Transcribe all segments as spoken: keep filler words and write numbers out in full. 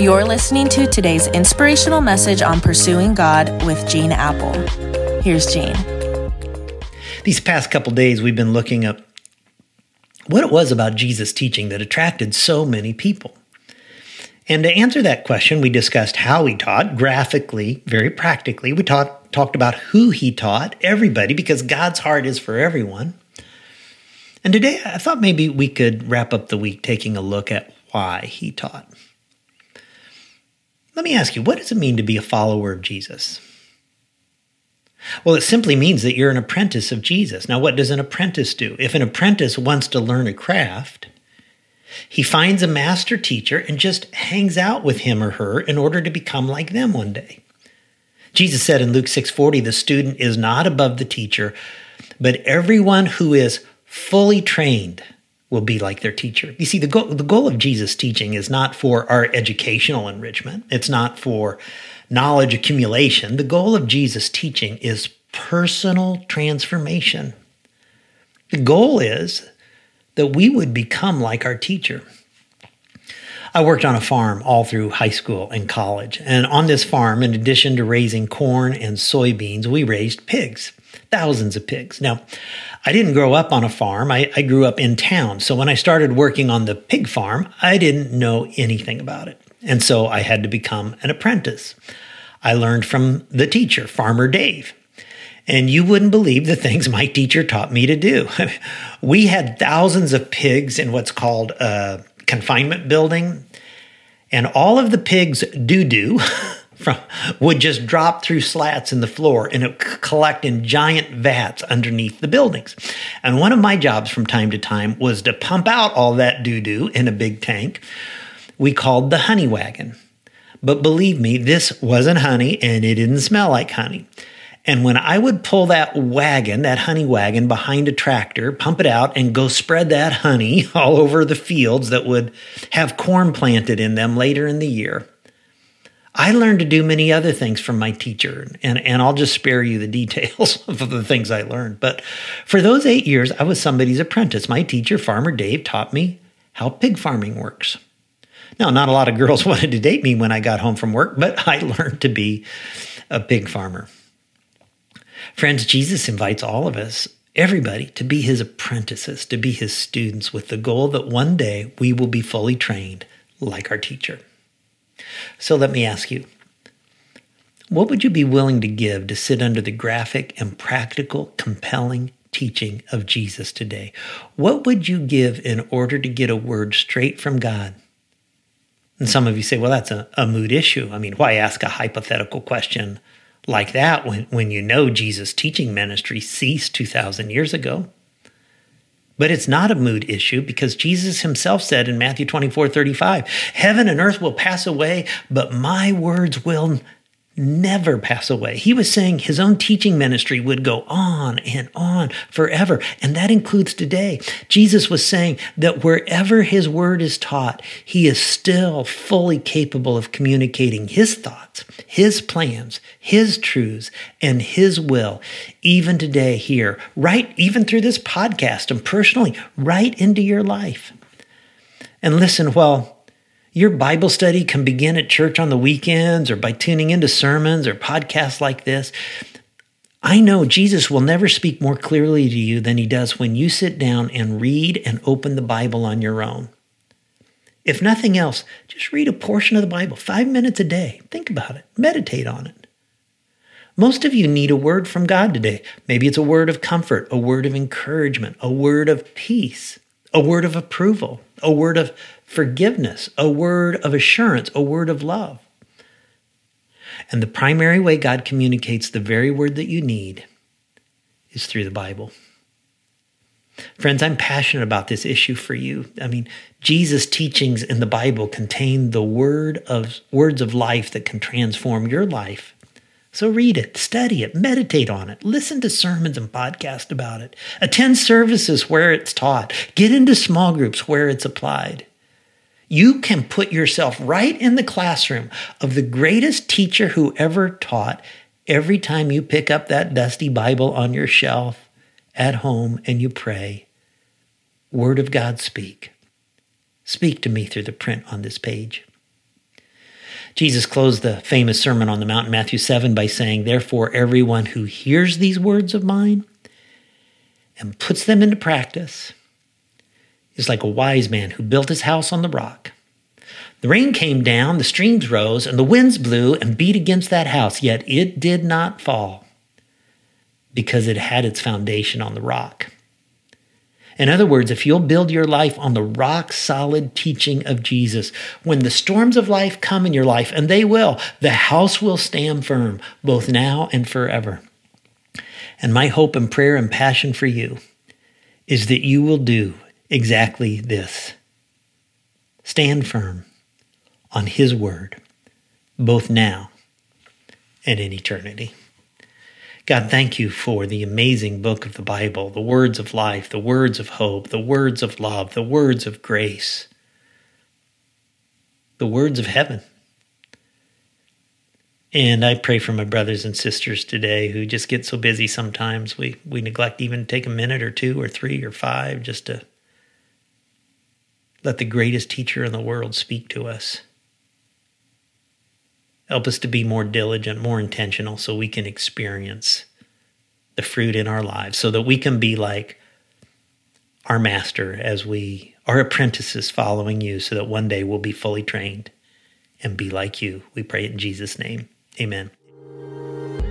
You're listening to today's inspirational message on pursuing God with Gene Appel. Here's Gene. These past couple days, we've been looking up what it was about Jesus' teaching that attracted so many people. And to answer that question, we discussed how he taught, graphically, very practically. We taught, talked about who he taught, everybody, because God's heart is for everyone. And today, I thought maybe we could wrap up the week taking a look at why he taught. Let me ask you, what does it mean to be a follower of Jesus? Well, it simply means that you're an apprentice of Jesus. Now, what does an apprentice do? If an apprentice wants to learn a craft, he finds a master teacher and just hangs out with him or her in order to become like them one day. Jesus said in Luke six forty, the student is not above the teacher, but everyone who is fully trained will be like their teacher. You see, the goal, the goal of Jesus' teaching is not for our educational enrichment. It's not for knowledge accumulation. The goal of Jesus' teaching is personal transformation. The goal is that we would become like our teacher. I worked on a farm all through high school and college. And on this farm, in addition to raising corn and soybeans, we raised pigs. Thousands of pigs. Now, I didn't grow up on a farm. I, I grew up in town. So when I started working on the pig farm, I didn't know anything about it. And so I had to become an apprentice. I learned from the teacher, Farmer Dave. And you wouldn't believe the things my teacher taught me to do. We had thousands of pigs in what's called a confinement building. And all of the pigs' doo-doo From, would just drop through slats in the floor and it c- collect in giant vats underneath the buildings. And one of my jobs from time to time was to pump out all that doo-doo in a big tank we called the honey wagon. But believe me, this wasn't honey and it didn't smell like honey. And when I would pull that wagon, that honey wagon behind a tractor, pump it out and go spread that honey all over the fields that would have corn planted in them later in the year, I learned to do many other things from my teacher, and, and I'll just spare you the details of the things I learned. But for those eight years, I was somebody's apprentice. My teacher, Farmer Dave, taught me how pig farming works. Now, not a lot of girls wanted to date me when I got home from work, but I learned to be a pig farmer. Friends, Jesus invites all of us, everybody, to be his apprentices, to be his students, with the goal that one day we will be fully trained like our teacher. So let me ask you, what would you be willing to give to sit under the graphic and practical, compelling teaching of Jesus today? What would you give in order to get a word straight from God? And some of you say, well, that's a, a moot issue. I mean, why ask a hypothetical question like that when, when you know Jesus' teaching ministry ceased two thousand years ago? But it's not a mood issue because Jesus himself said in Matthew twenty-four thirty-five, heaven and earth will pass away, but my words will never pass away. He was saying his own teaching ministry would go on and on forever. And that includes today. Jesus was saying that wherever his word is taught, he is still fully capable of communicating his thoughts, his plans, his truths, and his will, even today here, right, even through this podcast and personally, right into your life. And listen, well, your Bible study can begin at church on the weekends or by tuning into sermons or podcasts like this. I know Jesus will never speak more clearly to you than he does when you sit down and read and open the Bible on your own. If nothing else, just read a portion of the Bible, five minutes a day. Think about it. Meditate on it. Most of you need a word from God today. Maybe it's a word of comfort, a word of encouragement, a word of peace, a word of approval, a word of forgiveness, a word of assurance, a word of love. And the primary way God communicates the very word that you need is through the Bible. Friends, I'm passionate about this issue for you. I mean, Jesus' teachings in the Bible contain the word of words of life that can transform your life. So read it, study it, meditate on it, listen to sermons and podcasts about it, attend services where it's taught, get into small groups where it's applied. You can put yourself right in the classroom of the greatest teacher who ever taught every time you pick up that dusty Bible on your shelf at home and you pray, Word of God, speak. Speak to me through the print on this page. Jesus closed the famous Sermon on the Mount in Matthew seven by saying, "Therefore, everyone who hears these words of mine and puts them into practice is like a wise man who built his house on the rock. The rain came down, the streams rose, and the winds blew and beat against that house, yet it did not fall, because it had its foundation on the rock." In other words, if you'll build your life on the rock-solid teaching of Jesus, when the storms of life come in your life, and they will, the house will stand firm, both now and forever. And my hope and prayer and passion for you is that you will do exactly this. Stand firm on His Word, both now and in eternity. God, thank you for the amazing book of the Bible, the words of life, the words of hope, the words of love, the words of grace, the words of heaven. And I pray for my brothers and sisters today who just get so busy sometimes we, we neglect even to take a minute or two or three or five just to let the greatest teacher in the world speak to us. Help us to be more diligent, more intentional, so we can experience the fruit in our lives, so that we can be like our master as we are apprentices following you, so that one day we'll be fully trained and be like you. We pray it in Jesus' name. Amen.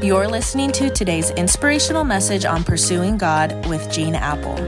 You're listening to today's inspirational message on Pursuing God with Gene Appel.